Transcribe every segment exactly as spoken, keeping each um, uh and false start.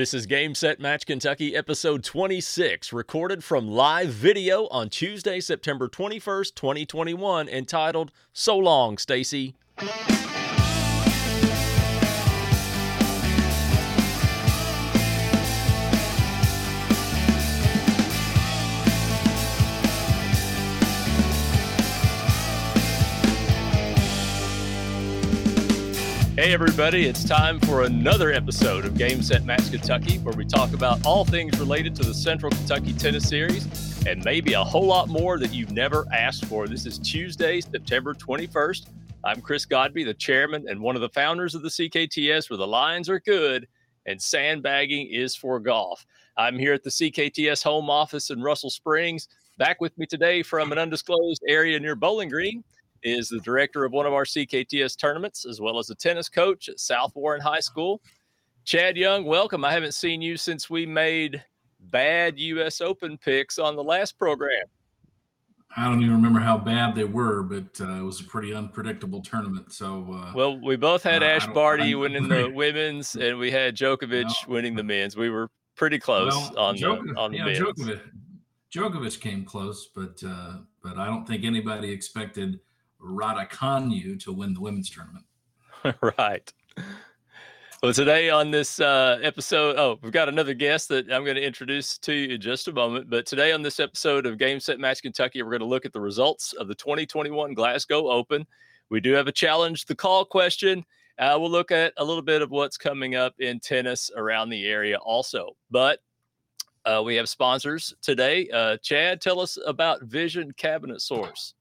This is Game Set Match Kentucky, episode twenty-six, recorded from live video on Tuesday, September twenty-first, twenty twenty-one, entitled, So Long, Stacy. Hey everybody, it's time for another episode of Game Set Match Kentucky, where we talk about all things related to the Central Kentucky Tennis Series and maybe a whole lot more that you've never asked for. This is Tuesday, September twenty-first. I'm Chris Godby, the chairman and one of the founders of the C K T S, where the lines are good and sandbagging is for golf. I'm here at the C K T S home office in Russell Springs. Back with me today from an undisclosed area near Bowling Green is the director of one of our C K T S tournaments, as well as a tennis coach at South Warren High School. Chad Young, welcome. I haven't seen you since we made bad U S Open picks on the last program. I don't even remember how bad they were, but uh, it was a pretty unpredictable tournament. So, uh, well, we both had uh, Ash Barty winning the women's, and we had Djokovic no, winning the men's. We were pretty close well, on Djokovic, the on the yeah, men's. Djokovic, Djokovic came close, but uh, but I don't think anybody expected Raducanu to win the women's tournament. Right. Well, today on this uh, episode, oh, we've got another guest that I'm going to introduce to you in just a moment. But today on this episode of Game Set Match Kentucky, we're going to look at the results of the twenty twenty-one Glasgow Open. We do have a challenge, the call question. Uh, we'll look at a little bit of what's coming up in tennis around the area also. But uh, we have sponsors today. Uh, Chad, tell us about Vision Cabinet Source.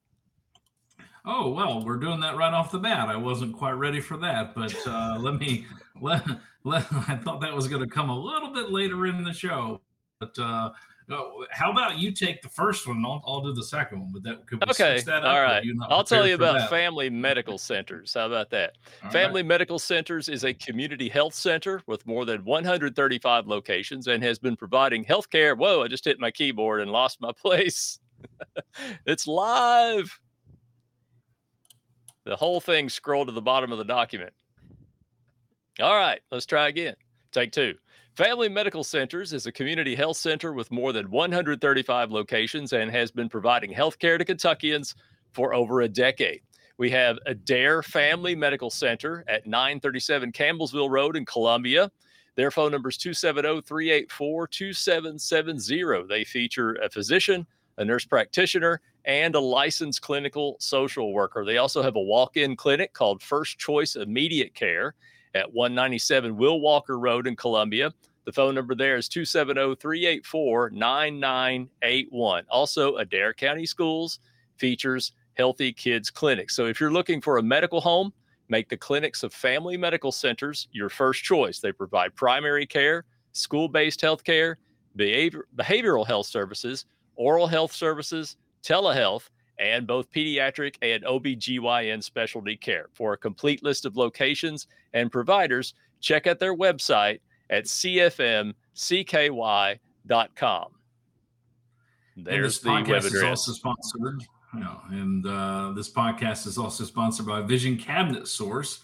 Oh, well, we're doing that right off the bat. I wasn't quite ready for that, but uh, let me, let, let, I thought that was going to come a little bit later in the show, but uh, how about you take the first one? I'll, I'll do the second one, but that could be okay. That all up, right. I'll tell you about that. Family Medical Centers. How about that? All Family right. Medical Centers is a community health center with more than one hundred thirty-five locations and has been providing healthcare. Whoa, I just hit my keyboard and lost my place. It's live. The whole thing scrolled to the bottom of the document. All right, let's try again. Take two. Family Medical Centers is a community health center with more than one hundred thirty-five locations and has been providing health care to Kentuckians for over a decade. We have Adair Family Medical Center at nine thirty-seven Campbellsville Road in Columbia. Their phone number is two seven zero, three eight four, two seven seven zero. They feature a physician, a nurse practitioner, and a licensed clinical social worker. They also have a walk-in clinic called First Choice Immediate Care at one ninety-seven Will Walker Road in Columbia. The phone number there is two seven zero, three eight four, nine nine eight one. Also, Adair County Schools features Healthy Kids Clinic. So if you're looking for a medical home, make the clinics of Family Medical Centers your first choice. They provide primary care, school-based health care, behavior, behavioral health services, oral health services, telehealth, and both pediatric and O B G Y N specialty care. For a complete list of locations and providers, check out their website at c f m c k y dot com. There's the web address. Sponsored, you know, and uh, this podcast is also sponsored by Vision Cabinet Source,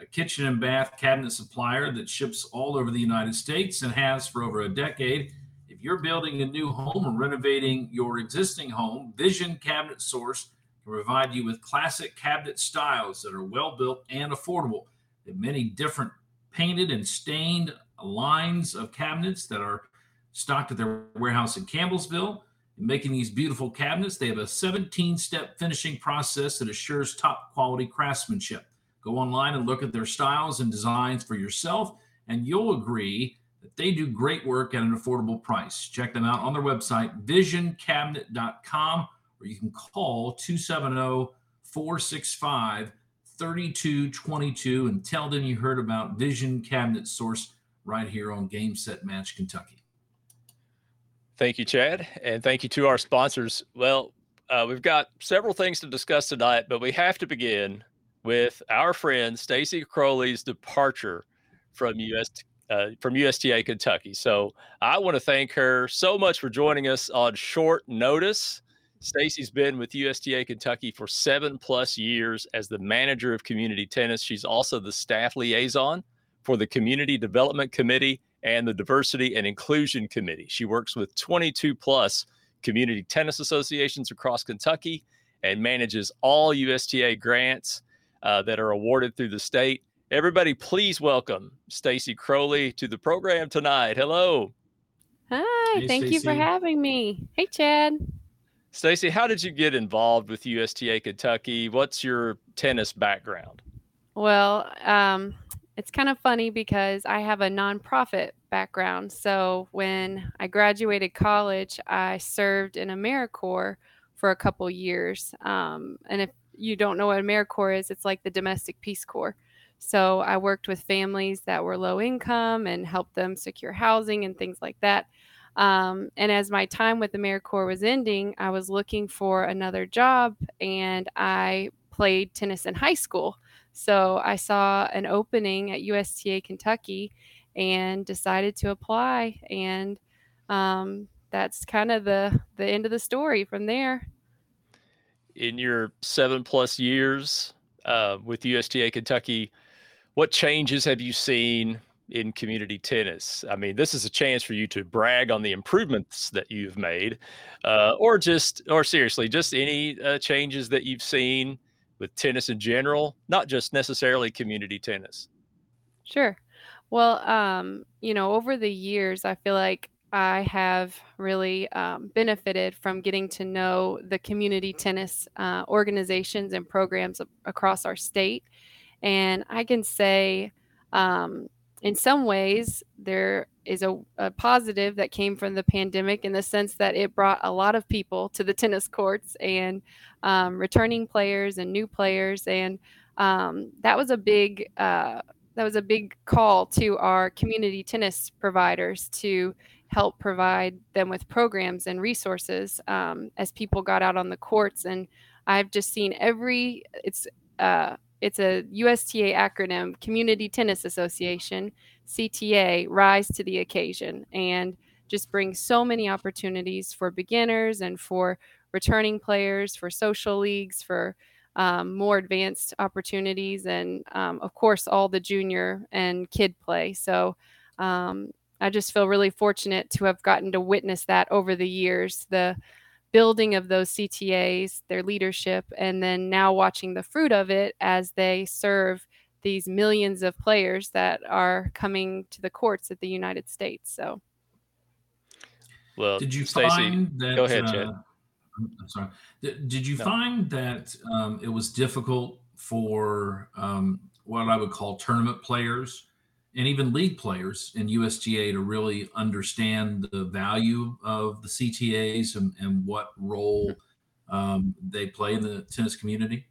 a kitchen and bath cabinet supplier that ships all over the United States and has for over a decade. If you're building a new home or renovating your existing home, Vision Cabinet Source can provide you with classic cabinet styles that are well-built and affordable. There are many different painted and stained lines of cabinets that are stocked at their warehouse in Campbellsville. In making these beautiful cabinets, they have a seventeen-step finishing process that assures top-quality craftsmanship. Go online and look at their styles and designs for yourself, and you'll agree that they do great work at an affordable price. Check them out on their website, vision cabinet dot com, or you can call two seven zero, four six five, three two two two and tell them you heard about Vision Cabinet Source right here on Game Set Match Kentucky. Thank you, Chad, and thank you to our sponsors. Well, uh, we've got several things to discuss tonight, but we have to begin with our friend Stacy Crowley's departure from U S T A. Uh, from U S T A Kentucky. So I want to thank her so much for joining us on short notice. Stacy's been with U S T A Kentucky for seven plus years as the manager of community tennis. She's also the staff liaison for the Community Development Committee and the Diversity and Inclusion Committee. She works with twenty-two plus community tennis associations across Kentucky and manages all U S T A grants uh, that are awarded through the state. Everybody, please welcome Stacy Crowley to the program tonight. Hello. Hi, hey, thank Stacey. You for having me. Hey, Chad. Stacy, how did you get involved with U S T A Kentucky? What's your tennis background? Well, um, it's kind of funny because I have a nonprofit background. So when I graduated college, I served in AmeriCorps for a couple years. Um, and if you don't know what AmeriCorps is, it's like the Domestic Peace Corps. So I worked with families that were low income and helped them secure housing and things like that. Um, and as my time with AmeriCorps was ending, I was looking for another job, and I played tennis in high school. So I saw an opening at U S T A Kentucky and decided to apply. And um, that's kind of the, the end of the story from there. In your seven plus years uh, with U S T A Kentucky, what changes have you seen in community tennis? I mean, this is a chance for you to brag on the improvements that you've made, uh, or just, or seriously, just any uh, changes that you've seen with tennis in general, not just necessarily community tennis. Sure. Well, um, you know, over the years, I feel like I have really um, benefited from getting to know the community tennis uh, organizations and programs across our state. And I can say, um, in some ways, there is a, a positive that came from the pandemic in the sense that it brought a lot of people to the tennis courts, and um, returning players and new players. And um, that was a big uh, that was a big call to our community tennis providers to help provide them with programs and resources um, as people got out on the courts. And I've just seen every it's. Uh, It's a U S T A acronym, Community Tennis Association, C T A, rise to the occasion, and just brings so many opportunities for beginners and for returning players, for social leagues, for um, more advanced opportunities, and um, of course, all the junior and kid play. So um, I just feel really fortunate to have gotten to witness that over the years, the building of those C T As, their leadership, and then now watching the fruit of it as they serve these millions of players that are coming to the courts at the United States. So, well, did you Stacey, find that? Go ahead, Chad. Uh, I'm sorry. Did, did you no. find that um, it was difficult for um, what I would call tournament players and even league players in U S T A to really understand the value of the C T As and, and what role um, they play in the tennis community?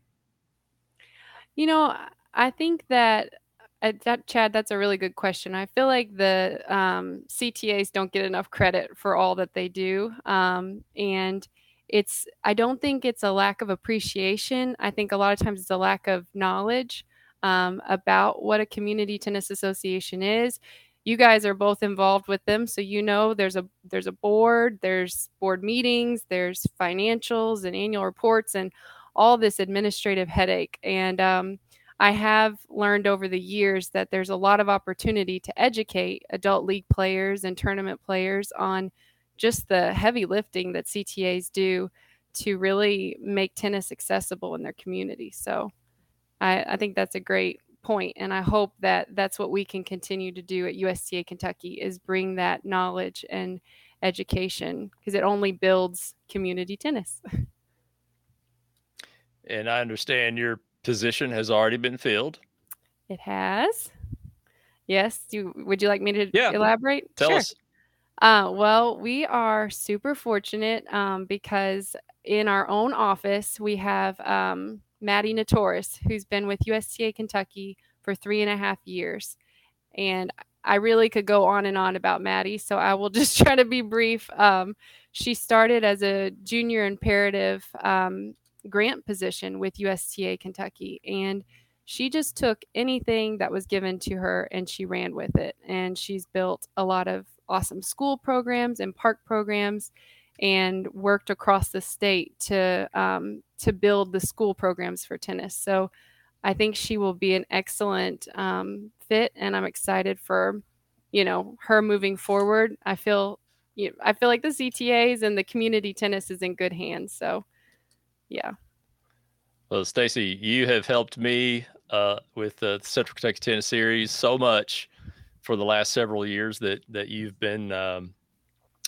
You know, I think that, that, Chad, that's a really good question. I feel like the um, C T As don't get enough credit for all that they do. Um, and it's, I don't think it's a lack of appreciation. I think a lot of times it's a lack of knowledge Um, about what a community tennis association is. You guys are both involved with them, so you know there's a there's a board, there's board meetings, there's financials and annual reports, and all this administrative headache. And um, I have learned over the years that there's a lot of opportunity to educate adult league players and tournament players on just the heavy lifting that C T As do to really make tennis accessible in their community. So I, I think that's a great point, and I hope that that's what we can continue to do at U S T A Kentucky is bring that knowledge and education, because it only builds community tennis. And I understand your position has already been filled. It has. Yes. You, would you like me to yeah. elaborate? Tell sure. us. Uh, well, we are super fortunate um, because in our own office, we have um, – Maddie Nitouris, who's been with U S T A Kentucky for three and a half years. And I really could go on and on about Maddie, so I will just try to be brief. Um, she started as a junior imperative um, grant position with U S T A Kentucky, and she just took anything that was given to her and she ran with it. And she's built a lot of awesome school programs and park programs, and worked across the state to um, to build the school programs for tennis. So I think she will be an excellent um, fit, and I'm excited for you know, her moving forward, I feel, you know, I feel like the C T As and the community tennis is in good hands. So, yeah. Well, Stacy, you have helped me uh, with the Central Kentucky Tennis Series so much for the last several years that that you've been um,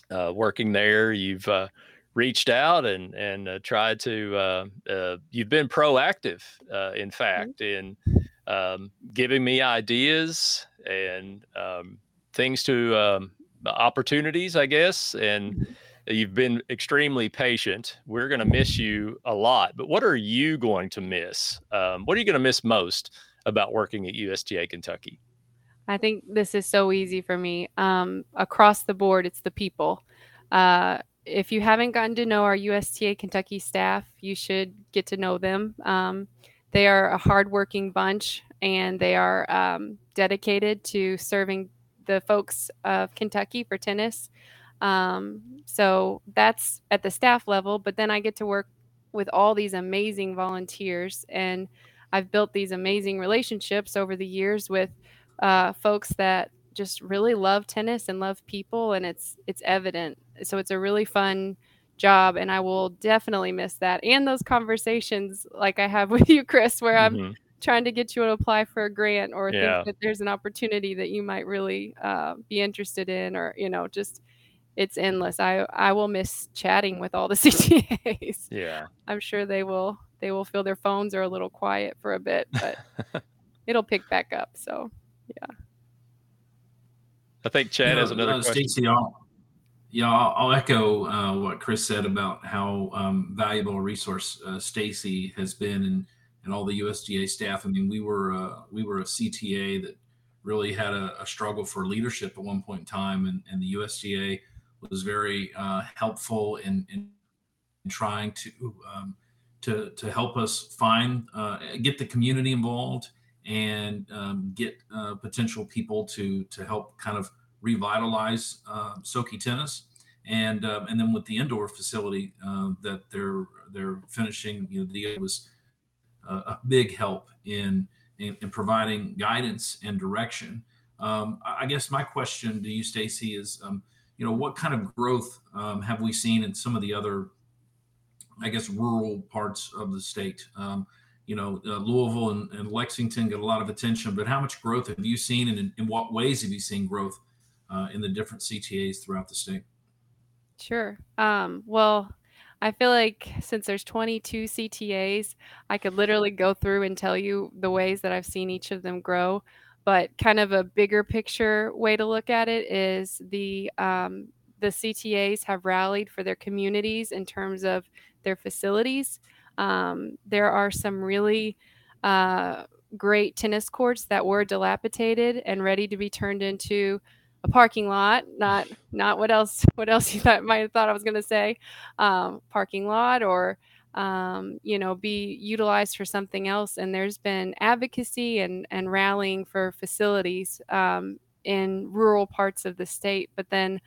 uh, working there. You've uh, reached out and and uh, tried to. Uh, uh, you've been proactive, uh, in fact, mm-hmm. in um, giving me ideas and um, things to um, opportunities, I guess, and. You've been extremely patient. We're going to miss you a lot, but what are you going to miss? Um, what are you going to miss most about working at U S T A Kentucky? I think this is so easy for me. Um, across the board, it's the people. Uh, if you haven't gotten to know our U S T A Kentucky staff, you should get to know them. Um, they are a hardworking bunch, and they are um, dedicated to serving the folks of Kentucky for tennis. Um, so that's at the staff level, but then I get to work with all these amazing volunteers, and I've built these amazing relationships over the years with, uh, folks that just really love tennis and love people, and it's, it's evident. So it's a really fun job, and I will definitely miss that. And those conversations like I have with you, Chris, where mm-hmm. I'm trying to get you to apply for a grant or yeah. think that there's an opportunity that you might really, uh, be interested in, or, you know, just. It's endless. I, I will miss chatting with all the C T As. Yeah. I'm sure they will they will feel their phones are a little quiet for a bit, but it'll pick back up. So, yeah. I think Chad you know, has another uh, question. Stacey, I'll, yeah, I'll, I'll echo uh, what Chris said about how um, valuable a resource uh, Stacey has been and, and all the U S D A staff. I mean, we were uh, we were a C T A that really had a, a struggle for leadership at one point in time, and, and the U S D A was very uh, helpful in, in trying to um, to to help us find uh, get the community involved and um, get uh, potential people to to help kind of revitalize uh, Soakie tennis, and um, and then with the indoor facility uh, that they're they're finishing, you know, the was a, a big help in, in in providing guidance and direction. Um, I guess my question to you, Stacey, is. Um, You know, what kind of growth um, have we seen in some of the other, I guess, rural parts of the state? Um, you know, uh, Louisville and, and Lexington get a lot of attention, but how much growth have you seen, and in, in what ways have you seen growth uh, in the different C T As throughout the state? Sure. Um, well, I feel like since there's twenty-two C T As, I could literally go through and tell you the ways that I've seen each of them grow. But kind of a bigger picture way to look at it is the um, the C T As have rallied for their communities in terms of their facilities. Um, there are some really uh, great tennis courts that were dilapidated and ready to be turned into a parking lot. Not not what else what else you thought, might have thought I was going to say, um, parking lot or. Um, you know, be utilized for something else. And there's been advocacy and, and rallying for facilities um, in rural parts of the state, but then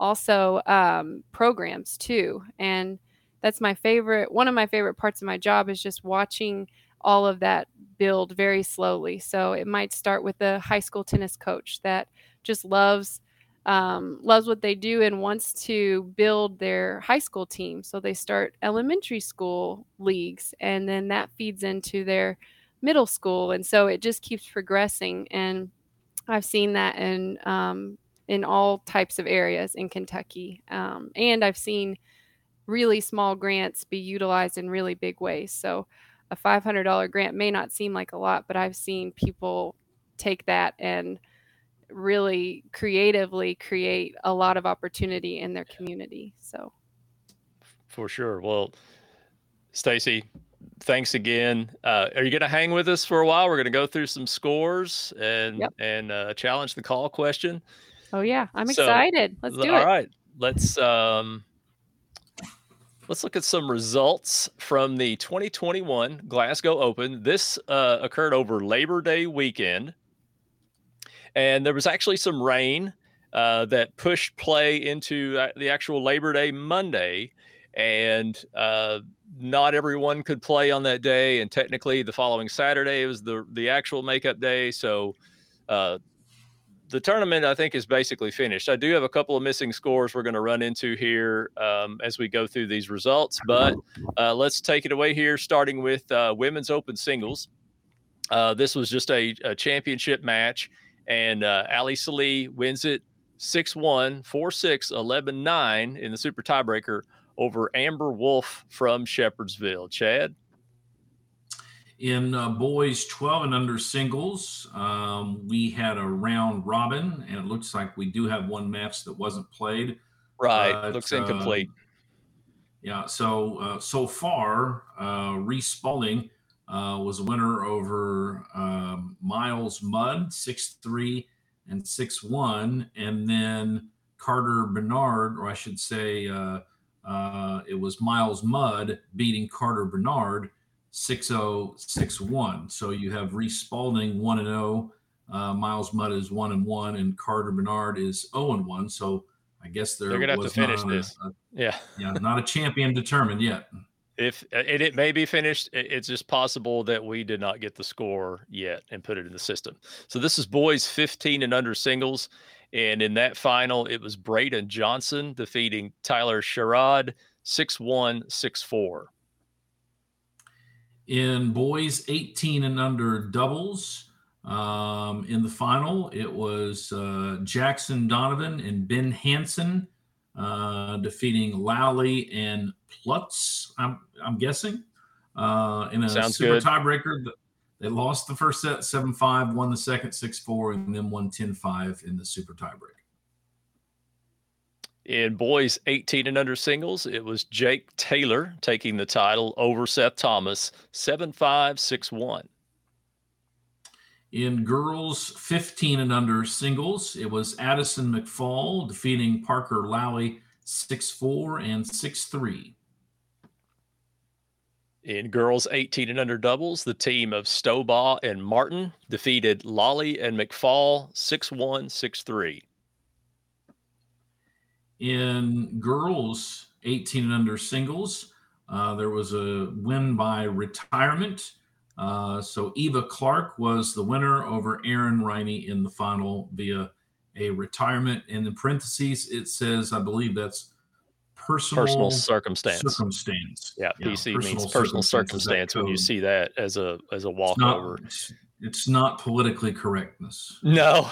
also um, programs too. And that's my favorite. One of my favorite parts of my job is just watching all of that build very slowly. So it might start with a high school tennis coach that just loves Um, loves what they do and wants to build their high school team. So they start elementary school leagues, and then that feeds into their middle school. And so it just keeps progressing. And I've seen that in, um, in all types of areas in Kentucky. Um, and I've seen really small grants be utilized in really big ways. So a five hundred dollars grant may not seem like a lot, but I've seen people take that and really creatively create a lot of opportunity in their community. So for sure. Well, Stacy, thanks again. Uh, are you going to hang with us for a while? We're going to go through some scores and, yep. and uh, challenge the call question. Oh yeah. I'm so, excited. Let's do all it. All right. Let's, um, let's look at some results from the twenty twenty-one Glasgow Open. This uh, occurred over Labor Day weekend. And there was actually some rain uh, that pushed play into uh, the actual Labor Day Monday, and uh, not everyone could play on that day. And technically, the following Saturday was the the actual makeup day. So uh, the tournament, I think, is basically finished. I do have a couple of missing scores we're going to run into here um, as we go through these results, but uh, let's take it away here, starting with uh, women's open singles. Uh, this was just a, a championship match, and uh, Ali Salee wins it six one, four six, eleven nine in the super tiebreaker over Amber Wolf from Shepherdsville. Chad? In uh, boys twelve and under singles, um, we had a round robin, and it looks like we do have one match that wasn't played. Right, but, looks incomplete. Uh, yeah, so uh, so far, uh, Reece Spalding uh, was a winner over uh, Miles Mudd, six three and six one, and then Carter Bernard, or I should say uh, uh, it was Miles Mudd beating Carter Bernard, six oh, six one. So you have Reece Spalding one and oh, uh, Miles Mudd is one and one, and Carter Bernard is zero and one. So I guess there they're going to have to finish this. A, a, yeah. Yeah. Not a champion determined yet. If and it may be finished, it's just possible that we did not get the score yet and put it in the system. So this is boys fifteen and under singles. And in that final, it was Brayden Johnson defeating Tyler Sherrod, six one, six four. In boys eighteen and under doubles, um, in the final, it was uh, Jackson Donovan and Ben Hansen uh, defeating Lally and Plutz, I'm, I'm guessing, uh, in a Sounds super good. tiebreaker. They lost the first set seven five, won the second six four, and then won ten five in the super tiebreaker. In boys eighteen and under singles, it was Jake Taylor taking the title over Seth Thomas, seven five, six one. In girls fifteen and under singles, it was Addison McFaul defeating Parker Lally, six four and six three. In girls eighteen and under doubles, the team of Stobaugh and Martin defeated Lally and McFaul, six one, six three. In girls eighteen and under singles, uh, there was a win by retirement. Uh, so Eva Clark was the winner over Erin Riney in the final via a retirement. And in parentheses, it says, I believe that's personal, personal circumstance. circumstance. Yeah, yeah, P C personal means personal circumstance when you see that as a as a walkover. It's not, it's not politically correctness. No,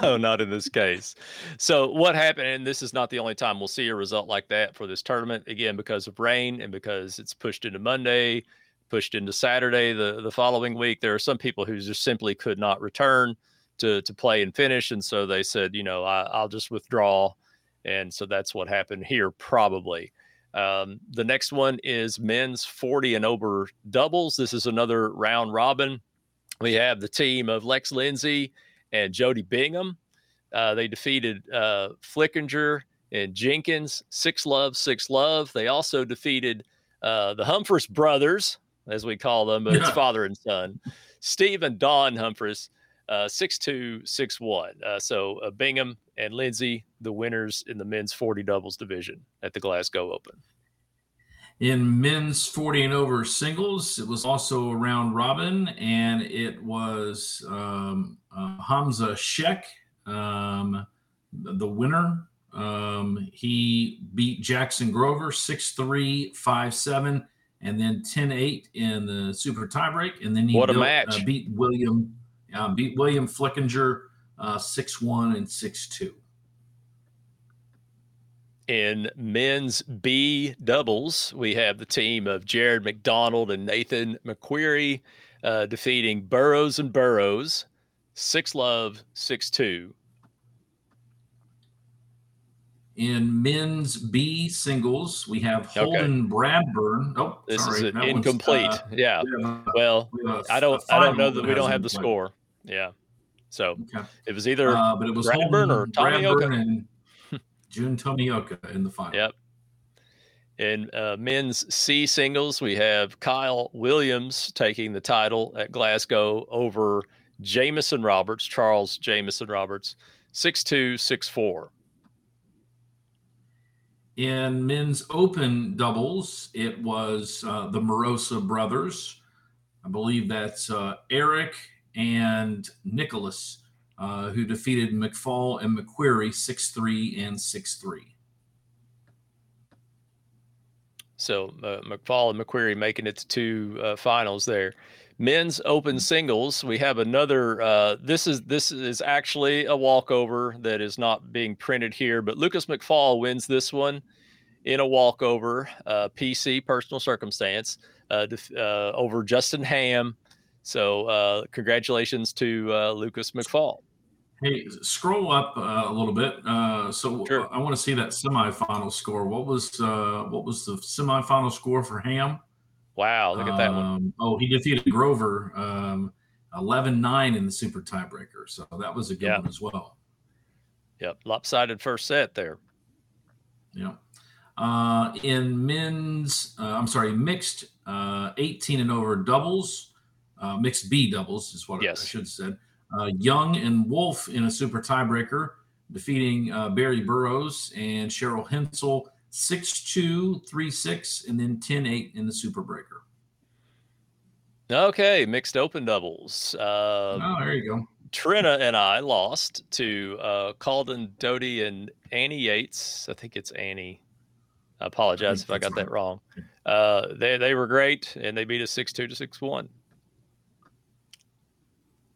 no, not in this case. So what happened, and this is not the only time we'll see a result like that for this tournament, again, because of rain and because it's pushed into Monday, pushed into Saturday the, the following week. There are some people who just simply could not return to, to play and finish. And so they said, you know, I, I'll just withdraw. And so that's what happened here probably. Um, the next one is men's forty and over doubles. This is another round robin. We have the team of Lex Lindsay and Jody Bingham. Uh, they defeated uh, Flickinger and Jenkins, six love, six love. They also defeated uh, the Humphreys brothers, as we call them, but yeah. It's father and son, Steve and Don Humphreys, uh, six two, six one. Uh, so uh, Bingham and Lindsay, the winners in the men's forty doubles division at the Glasgow Open. In men's forty and over singles, it was also a round robin, and it was um, uh, Hamza Sheck, um, the winner. Um, he beat Jackson Grover six three, five seven, and then ten eight in the super tiebreak. And then he what a built, match. Uh, beat William uh, beat William Flickinger uh, six one and six two. In men's B doubles, we have the team of Jared McDonald and Nathan McQuarrie uh, defeating Burrows and Burrows, six love, six two. In men's B singles, we have Holden okay. Bradburn. Oh, this sorry, is an incomplete. Uh, yeah. yeah. Well, we a, I don't. I don't know that we don't have the play. Score. Yeah. So okay. it was either uh, but it was Bradburn Holden, or Tommy Bradburn June Tomioka in the final. Yep. In uh, men's C singles, we have Kyle Williams taking the title at Glasgow over Jamison Roberts, Charles Jamison Roberts, six two, six four. In men's open doubles, it was uh, the Morosa brothers. I believe that's uh, Eric and Nicholas uh, who defeated McFaul and McQuarrie six three and six three. So uh, McFaul and McQuarrie making it to two uh, finals there. Men's Open Singles, we have another, uh, this is this is actually a walkover that is not being printed here, but Lucas McFaul wins this one in a walkover, uh, P C, personal circumstance, uh, uh, over Justin Ham. So uh, congratulations to uh, Lucas McFaul. Hey, scroll up uh, a little bit. Uh, so sure. I want to see that semifinal score. What was uh, what was the semifinal score for Ham? Wow, look at that one. Um, oh, he defeated Grover um, eleven nine in the super tiebreaker. So that was a good yeah. one as well. Yep, lopsided first set there. Yeah. Uh, in men's, uh, I'm sorry, mixed uh, eighteen and over doubles, uh, mixed B doubles is what yes. I should have said. Uh, Young and Wolf in a super tiebreaker, defeating uh, Barry Burroughs and Cheryl Hensel six two, three six, and then ten eight in the super breaker. Okay, mixed open doubles. Uh, oh, there you go. Trina and I lost to uh, Calden Doty and Annie Yates. I think it's Annie. I apologize I if I got right. that wrong. Uh, they they were great, and they beat us six two to six one.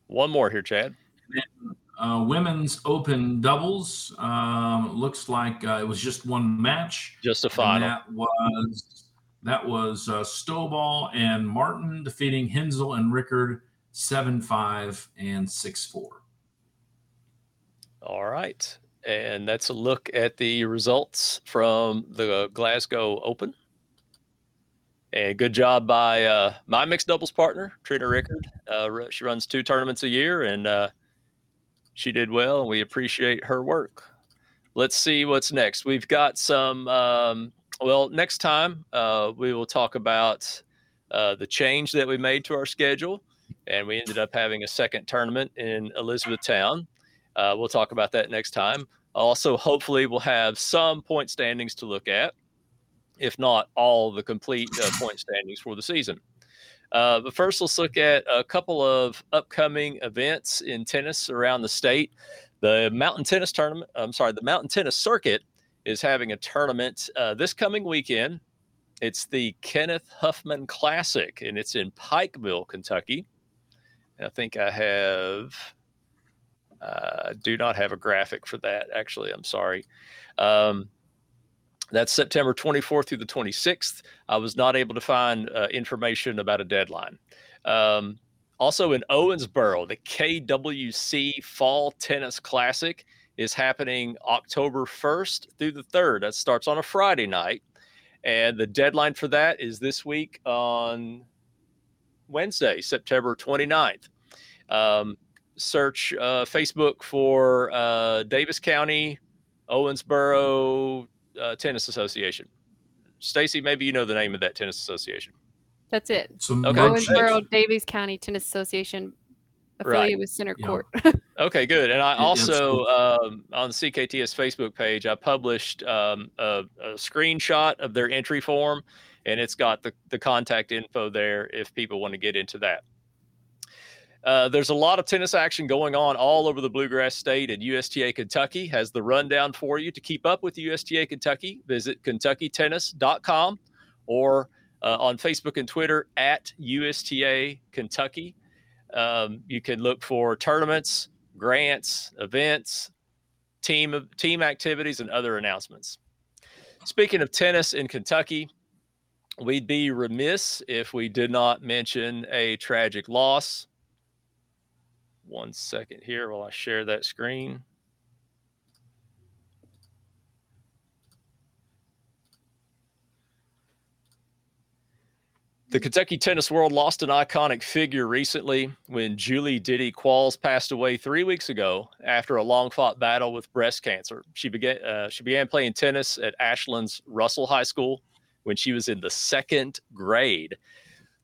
One more here, Chad. And, uh, women's open doubles. Um, looks like uh, it was just one match. Just a final. That was that was uh, Stovall and Martin defeating Hensel and Rickard seven five and six four. All right, and that's a look at the results from the Glasgow Open. And good job by uh, my mixed doubles partner, Trina Rickard. Uh, she runs two tournaments a year, and uh, she did well, and we appreciate her work. Let's see what's next. We've got some um, – well, next time uh, we will talk about uh, the change that we made to our schedule, and we ended up having a second tournament in Elizabethtown. Uh, we'll talk about that next time. Also, hopefully we'll have some point standings to look at, if not all the complete uh, point standings for the season. Uh, but first, let's look at a couple of upcoming events in tennis around the state. The Mountain Tennis Tournament, I'm sorry, the Mountain Tennis Circuit is having a tournament uh, this coming weekend. It's the Kenneth Huffman Classic, and it's in Pikeville, Kentucky. And I think I have, uh, do not have a graphic for that, actually. I'm sorry. Um, That's September twenty-fourth through the twenty-sixth. I was not able to find uh, information about a deadline. Um, also in Owensboro, the K W C Fall Tennis Classic is happening October first through the third. That starts on a Friday night. And the deadline for that is this week on Wednesday, September twenty-ninth. Um, search uh, Facebook for uh, Davis County, Owensboro Uh, tennis association. Stacy, maybe you know the name of that tennis association. That's it. So okay. Owensboro Davies County Tennis Association affiliated right. with Center yeah. Court. Okay, good. And I also um, on the C K T S Facebook page, I published um, a, a screenshot of their entry form, and it's got the, the contact info there if people want to get into that. Uh, there's a lot of tennis action going on all over the Bluegrass State, and U S T A Kentucky has the rundown for you. To keep up with U S T A Kentucky, visit kentucky tennis dot com or uh, on Facebook and Twitter at U S T A Kentucky. Um, you can look for tournaments, grants, events, team, team activities, and other announcements. Speaking of tennis in Kentucky, we'd be remiss if we did not mention a tragic loss. One second here while I share that screen. The Kentucky tennis world lost an iconic figure recently when Julie Diddy Qualls passed away three weeks ago after a long-fought battle with breast cancer. She began uh, she began playing tennis at Ashland's Russell High School when she was in the second grade.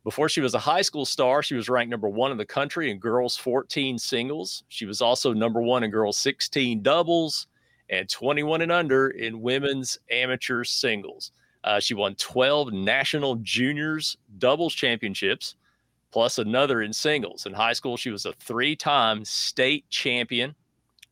Before she was a high school star, she was ranked number one in the country in girls fourteen singles. She was also number one in girls sixteen doubles and twenty-one and under in women's amateur singles. Uh, she won twelve national juniors doubles championships, plus another in singles. In high school, she was a three-time state champion.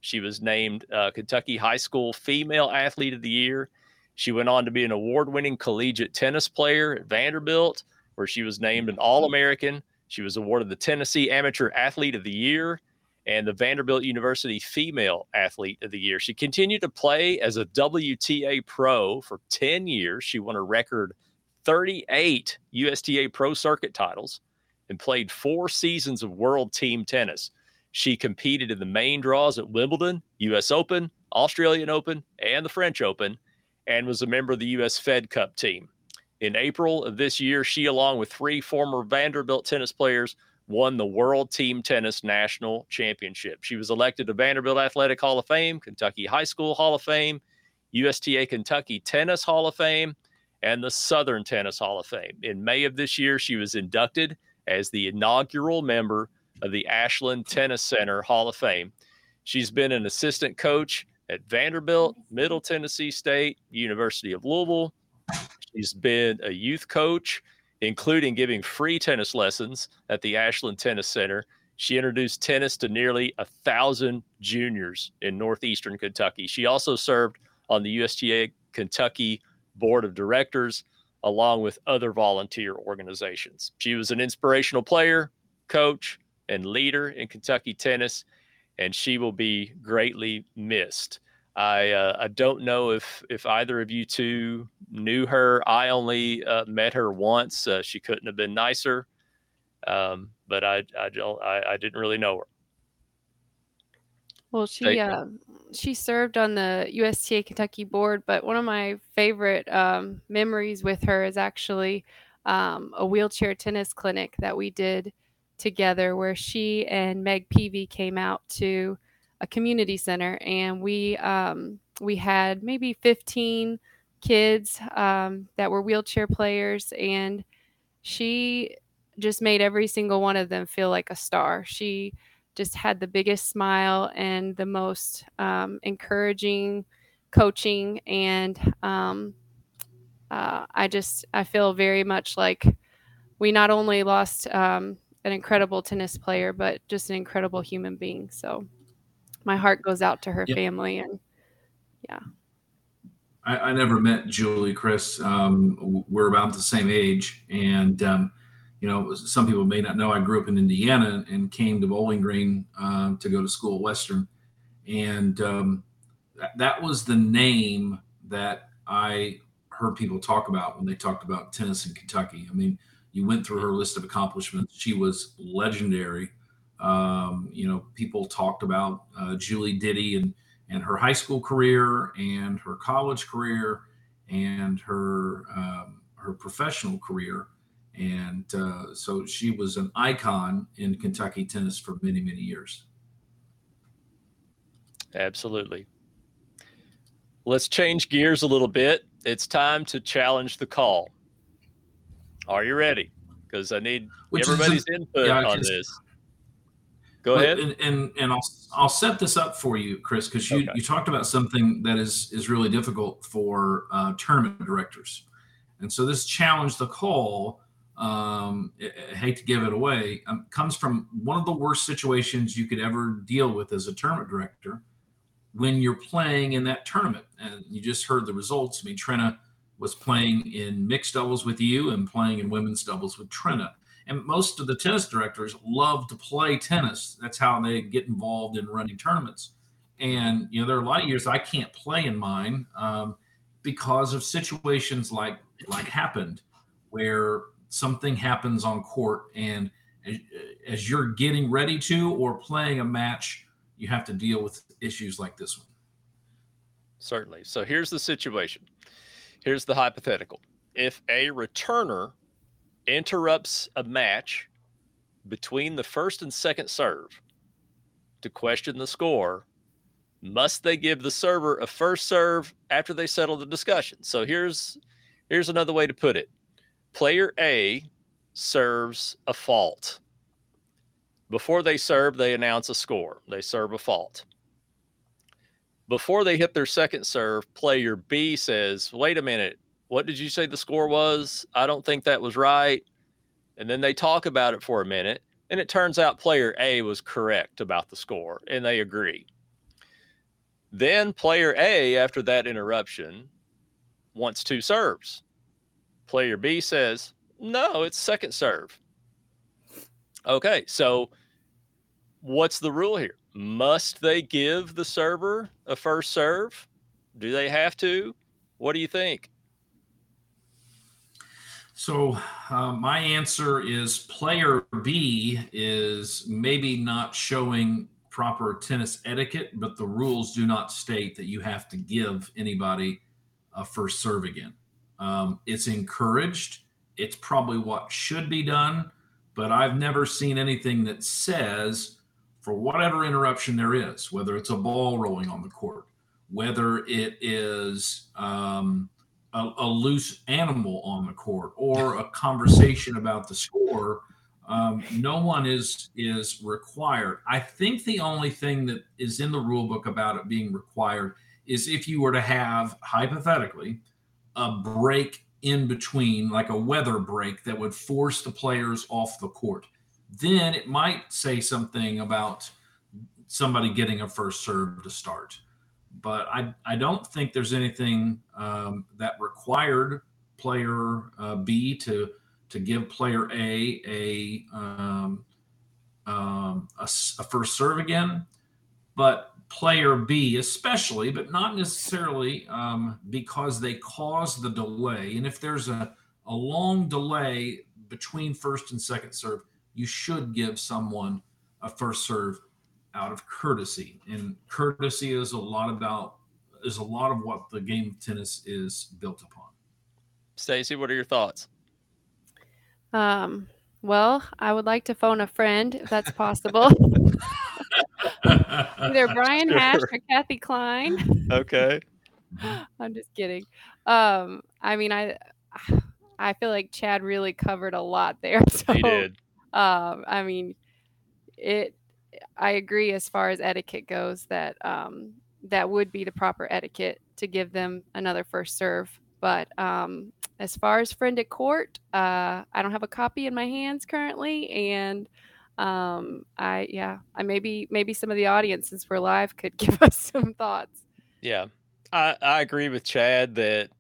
She was named uh, Kentucky High School Female Athlete of the Year. She went on to be an award-winning collegiate tennis player at Vanderbilt, where she was named an All-American. She was awarded the Tennessee Amateur Athlete of the Year and the Vanderbilt University Female Athlete of the Year. She continued to play as a W T A pro for ten years. She won a record thirty-eight U S T A pro circuit titles and played four seasons of world team tennis. She competed in the main draws at Wimbledon, U S Open, Australian Open, and the French Open, and was a member of the U S Fed Cup team. In April of this year, she, along with three former Vanderbilt tennis players, won the World Team Tennis National Championship. She was elected to Vanderbilt Athletic Hall of Fame, Kentucky High School Hall of Fame, U S T A Kentucky Tennis Hall of Fame, and the Southern Tennis Hall of Fame. In May of this year, she was inducted as the inaugural member of the Ashland Tennis Center Hall of Fame. She's been an assistant coach at Vanderbilt, Middle Tennessee State, University of Louisville. She's been a youth coach, including giving free tennis lessons at the Ashland Tennis Center. She introduced tennis to nearly a thousand juniors in northeastern Kentucky. She also served on the U S T A Kentucky Board of Directors, along with other volunteer organizations. She was an inspirational player, coach, and leader in Kentucky tennis, and she will be greatly missed. I uh, I don't know if, if either of you two knew her. I only uh, met her once. Uh, she couldn't have been nicer, um, but I I don't I, I didn't really know her. Well, she uh, she served on the U S T A Kentucky board, but one of my favorite um, memories with her is actually um, a wheelchair tennis clinic that we did together, where she and Meg Peavy came out to a community center, and we um, we had maybe fifteen kids um, that were wheelchair players, and she just made every single one of them feel like a star. She just had the biggest smile and the most um, encouraging coaching, and um, uh, I just I feel very much like we not only lost um, an incredible tennis player, but just an incredible human being. So my heart goes out to her yep. family, and yeah. I, I never met Julie, Chris. Um, we're about the same age, and um, you know, some people may not know, I grew up in Indiana and came to Bowling Green uh, to go to school at Western, and um, th- that was the name that I heard people talk about when they talked about tennis in Kentucky. I mean, you went through her list of accomplishments; she was legendary. Um, you know, people talked about uh, Julie Diddy and, and her high school career and her college career and her um, her professional career. And uh, so she was an icon in Kentucky tennis for many, many years. Absolutely. Let's change gears a little bit. It's time to challenge the call. Are you ready? Because I need Which everybody's a, input yeah, on just, this. Go ahead. And, and and I'll I'll set this up for you, Chris, because you, okay. you talked about something that is is really difficult for uh, tournament directors, and so this challenge, the call, um, I, I hate to give it away, um, comes from one of the worst situations you could ever deal with as a tournament director, when you're playing in that tournament, and you just heard the results. I mean, Trenna was playing in mixed doubles with you and playing in women's doubles with Trenna. And most of the tennis directors love to play tennis. That's how they get involved in running tournaments. And, you know, there are a lot of years I can't play in mine um, because of situations like like happened, where something happens on court. And as, as you're getting ready to or playing a match, you have to deal with issues like this one. Certainly. So here's the situation. Here's the hypothetical. If a returner interrupts a match between the first and second serve to question the score, must they give the server a first serve after they settle the discussion? So here's here's another way to put it. Player A serves a fault. Before they serve, they announce a score. They serve a fault. Before they hit their second serve, player B says, wait a minute, what did you say the score was? I don't think that was right. and then they talk about it for a minute, and it turns out player A was correct about the score, and they agree. Then player A, after that interruption, wants two serves. Player B says, no, it's second serve. Okay, so what's the rule here? Must they give the server a first serve? Do they have to? What do you think? So uh, my answer is player B is maybe not showing proper tennis etiquette, but the rules do not state that you have to give anybody a first serve again. Um, it's encouraged. It's probably what should be done, but I've never seen anything that says for whatever interruption there is, whether it's a ball rolling on the court, whether it is um, a, a loose animal on the court or a conversation about the score, Um, no one is is required. I think the only thing that is in the rule book about it being required is if you were to have, hypothetically, a break in between, like a weather break that would force the players off the court. Then it might say something about somebody getting a first serve to start. But I, I don't think there's anything um, that required player uh, B to to give player A a, um, um, a, a first serve again, but player B especially, but not necessarily um, because they caused the delay. And if there's a, a long delay between first and second serve, you should give someone a first serve out of courtesy. And courtesy is a lot about, is a lot of what the game of tennis is built upon. Stacey, what are your thoughts? Um, well, I would like to phone a friend if that's possible. Either Brian sure. Hash or Kathy Klein. Okay. I'm just kidding. Um, I mean, I, I feel like Chad really covered a lot there. So, he did. Um, I mean, it, I agree as far as etiquette goes that, um, that would be the proper etiquette to give them another first serve. But um, as far as friend at court, uh, I don't have a copy in my hands currently, and um, I yeah, I maybe maybe some of the audience, since we're live, could give us some thoughts. Yeah, I, I agree with Chad that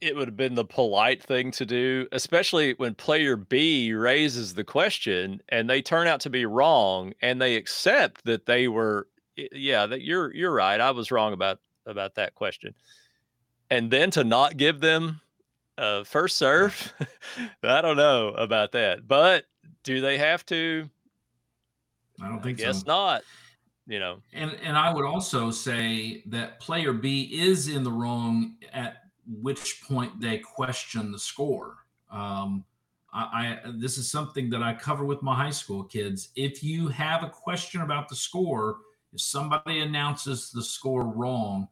it would have been the polite thing to do, especially when player B raises the question and they turn out to be wrong, and they accept that they were yeah that you're you're right, I was wrong about about that question. And then to not give them a first serve, I don't know about that. But do they have to? I don't think so. I guess not, you know. And and I would also say that player B is in the wrong at which point they question the score. Um, I, I this is something that I cover with my high school kids. If you have a question about the score, if somebody announces the score wrong,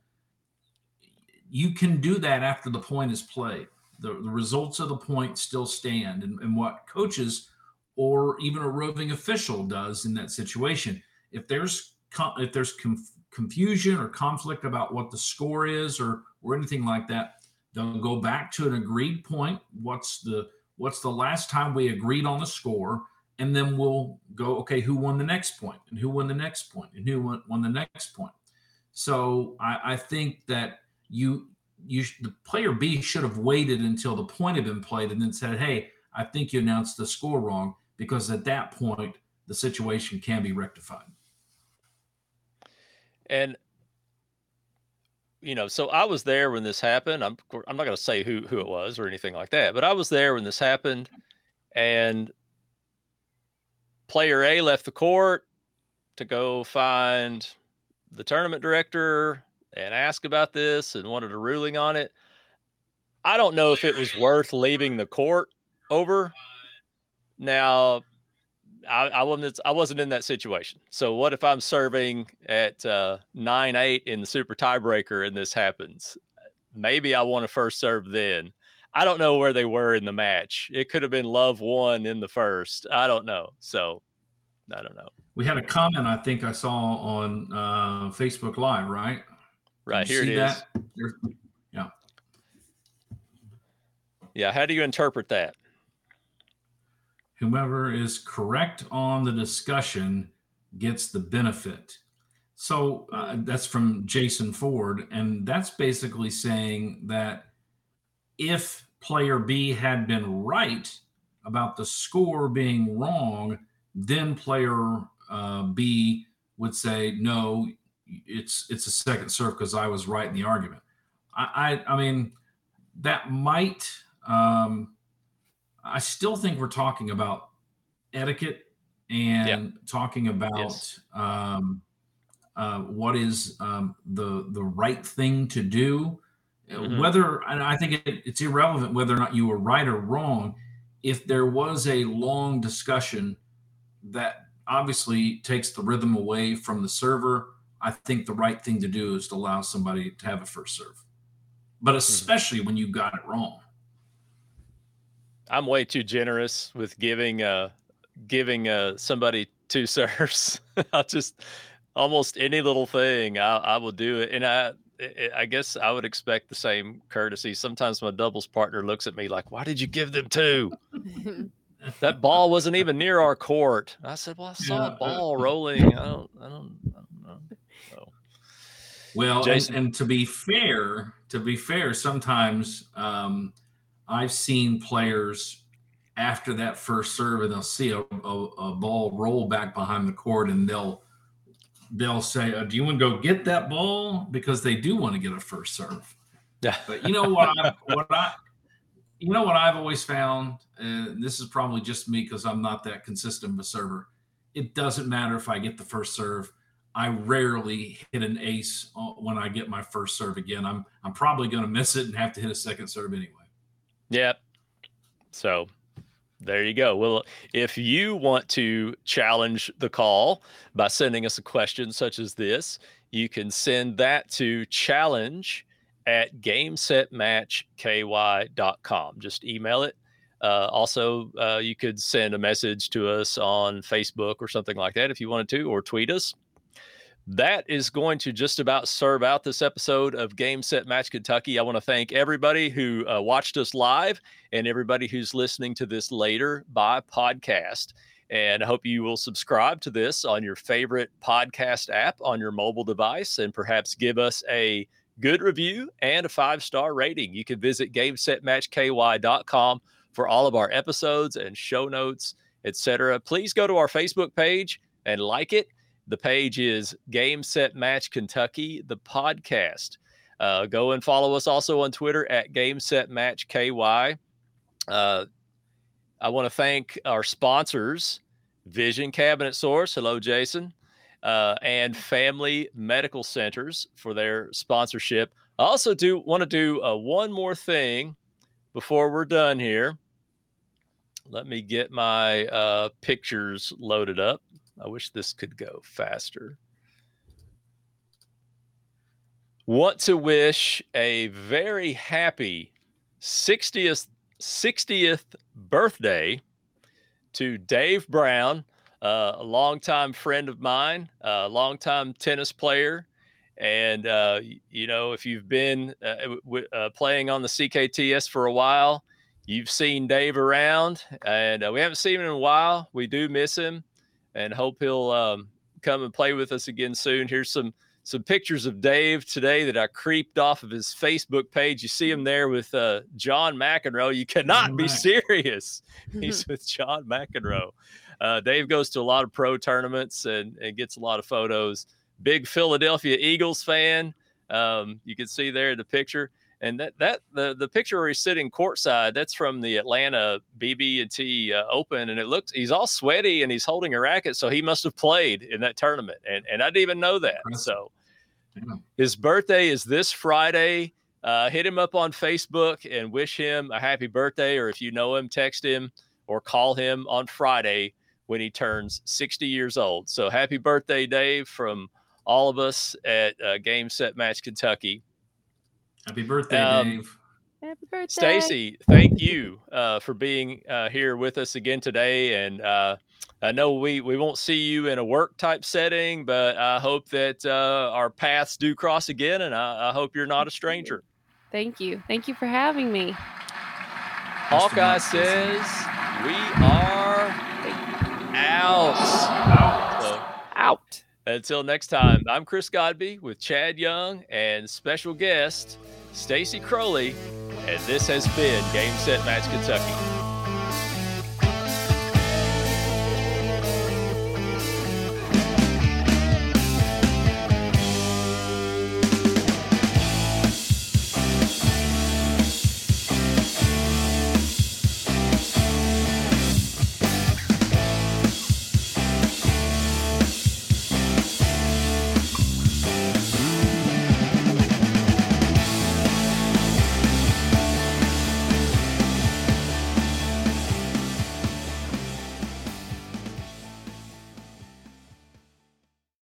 you can do that after the point is played. The, the results of the point still stand. And, and what coaches or even a roving official does in that situation, if there's if there's conf, confusion or conflict about what the score is or or anything like that, they'll go back to an agreed point. What's the what's the last time we agreed on the score? And then we'll go, okay, who won the next point? And who won the next point? And who won, won the next point? So I, I think that You, you, the player B should have waited until the point had been played and then said, "Hey, I think you announced the score wrong," because at that point the situation can be rectified. And you know, so I was there when this happened. I'm, I'm not going to say who who it was or anything like that, but I was there when this happened, and player A left the court to go find the tournament director and ask about this and wanted a ruling on it. I don't know if it was worth leaving the court over. Now, I, I wasn't I wasn't in that situation. So what if I'm serving at uh, nine eight in the super tiebreaker and this happens? Maybe I want to first serve then. I don't know where they were in the match. It could have been love one in the first. I don't know. So I don't know. We had a comment I think I saw on uh, Facebook Live, right? Right, here it is. Yeah. Yeah, how do you interpret that? whomever is correct on the discussion gets the benefit. So uh, that's from Jason Ford. And that's basically saying that if player B had been right about the score being wrong, then player uh, B would say, no, it's it's a second serve because I was right in the argument. I, I, I mean, that might um, – I still think we're talking about etiquette and yep. talking about yes. – um, Uh, what is um, the the right thing to do, mm-hmm. whether, and I think it, it's irrelevant whether or not you were right or wrong. If there was a long discussion that obviously takes the rhythm away from the server, I think the right thing to do is to allow somebody to have a first serve, but especially mm-hmm. when you got it wrong. I'm way too generous with giving uh, giving uh, somebody two serves. I'll just... Almost any little thing, I, I will do it. And I I guess I would expect the same courtesy. Sometimes my doubles partner looks at me like, why did you give them two? That ball wasn't even near our court. I said, well, I saw yeah. a ball rolling. I don't, I don't, I don't know. So, well, Jason- and, and to be fair, to be fair, sometimes um, I've seen players after that first serve and they'll see a, a, a ball roll back behind the court and they'll, they'll say, uh, do you want to go get that ball? Because they do want to get a first serve. Yeah. But you know what, I, what I, you know what I've always found, uh, this is probably just me because I'm not that consistent of a server. It doesn't matter if I get the first serve. I rarely hit an ace when I get my first serve again. I'm, I'm probably going to miss it and have to hit a second serve anyway. Yep. So there you go. Well, if you want to challenge the call by sending us a question such as this, you can send that to challenge at gamesetmatchky dot com. Just email it. Uh, also, uh, you could send a message to us on Facebook or something like that if you wanted to, or tweet us. That is going to just about serve out this episode of Game Set Match Kentucky. I want to thank everybody who uh, watched us live and everybody who's listening to this later by podcast. And I hope you will subscribe to this on your favorite podcast app on your mobile device and perhaps give us a good review and a five-star rating. You can visit game set match k y dot com for all of our episodes and show notes, et cetera. Please go to our Facebook page and like it. The page is Game Set Match Kentucky, the podcast. Uh, go and follow us also on Twitter at Game Set Match K Y. Uh, I want to thank our sponsors, Vision Cabinet Source. Hello, Jason. Uh, and Family Medical Centers for their sponsorship. I also do want to do uh, one more thing before we're done here. Let me get my uh, pictures loaded up. I wish this could go faster. Want to wish a very happy sixtieth, sixtieth birthday to Dave Brown, uh, a longtime friend of mine, a longtime tennis player. And, uh, you know, if you've been uh, w- uh, playing on the C K T S for a while, you've seen Dave around. And uh, we haven't seen him in a while. We do miss him. And hope he'll um, come and play with us again soon. Here's some some pictures of Dave today that I creeped off of his Facebook page. You see him there with uh, John McEnroe. You cannot oh, be serious. He's with John McEnroe. Uh, Dave goes to a lot of pro tournaments and, and gets a lot of photos. Big Philadelphia Eagles fan. Um, you can see there in the picture. And that that the, the picture where he's sitting courtside, that's from the Atlanta B B and T uh, Open, and it looks he's all sweaty and he's holding a racket, so he must have played in that tournament, and and I didn't even know that. So his birthday is this Friday. Uh, hit him up on Facebook and wish him a happy birthday, or if you know him, text him or call him on Friday when he turns sixty years old. So happy birthday, Dave, from all of us at uh, Game Set Match Kentucky. Happy birthday, um, Dave. Happy birthday. Stacy, thank you uh, for being uh, here with us again today. And uh, I know we, we won't see you in a work-type setting, but I hope that uh, our paths do cross again, and I, I hope you're not a stranger. Thank you. Thank you for having me. Hawkeye says we are out. So, out. Until next time, I'm Chris Godby with Chad Young and special guest Stacy Crowley, and this has been Game Set Match Kentucky.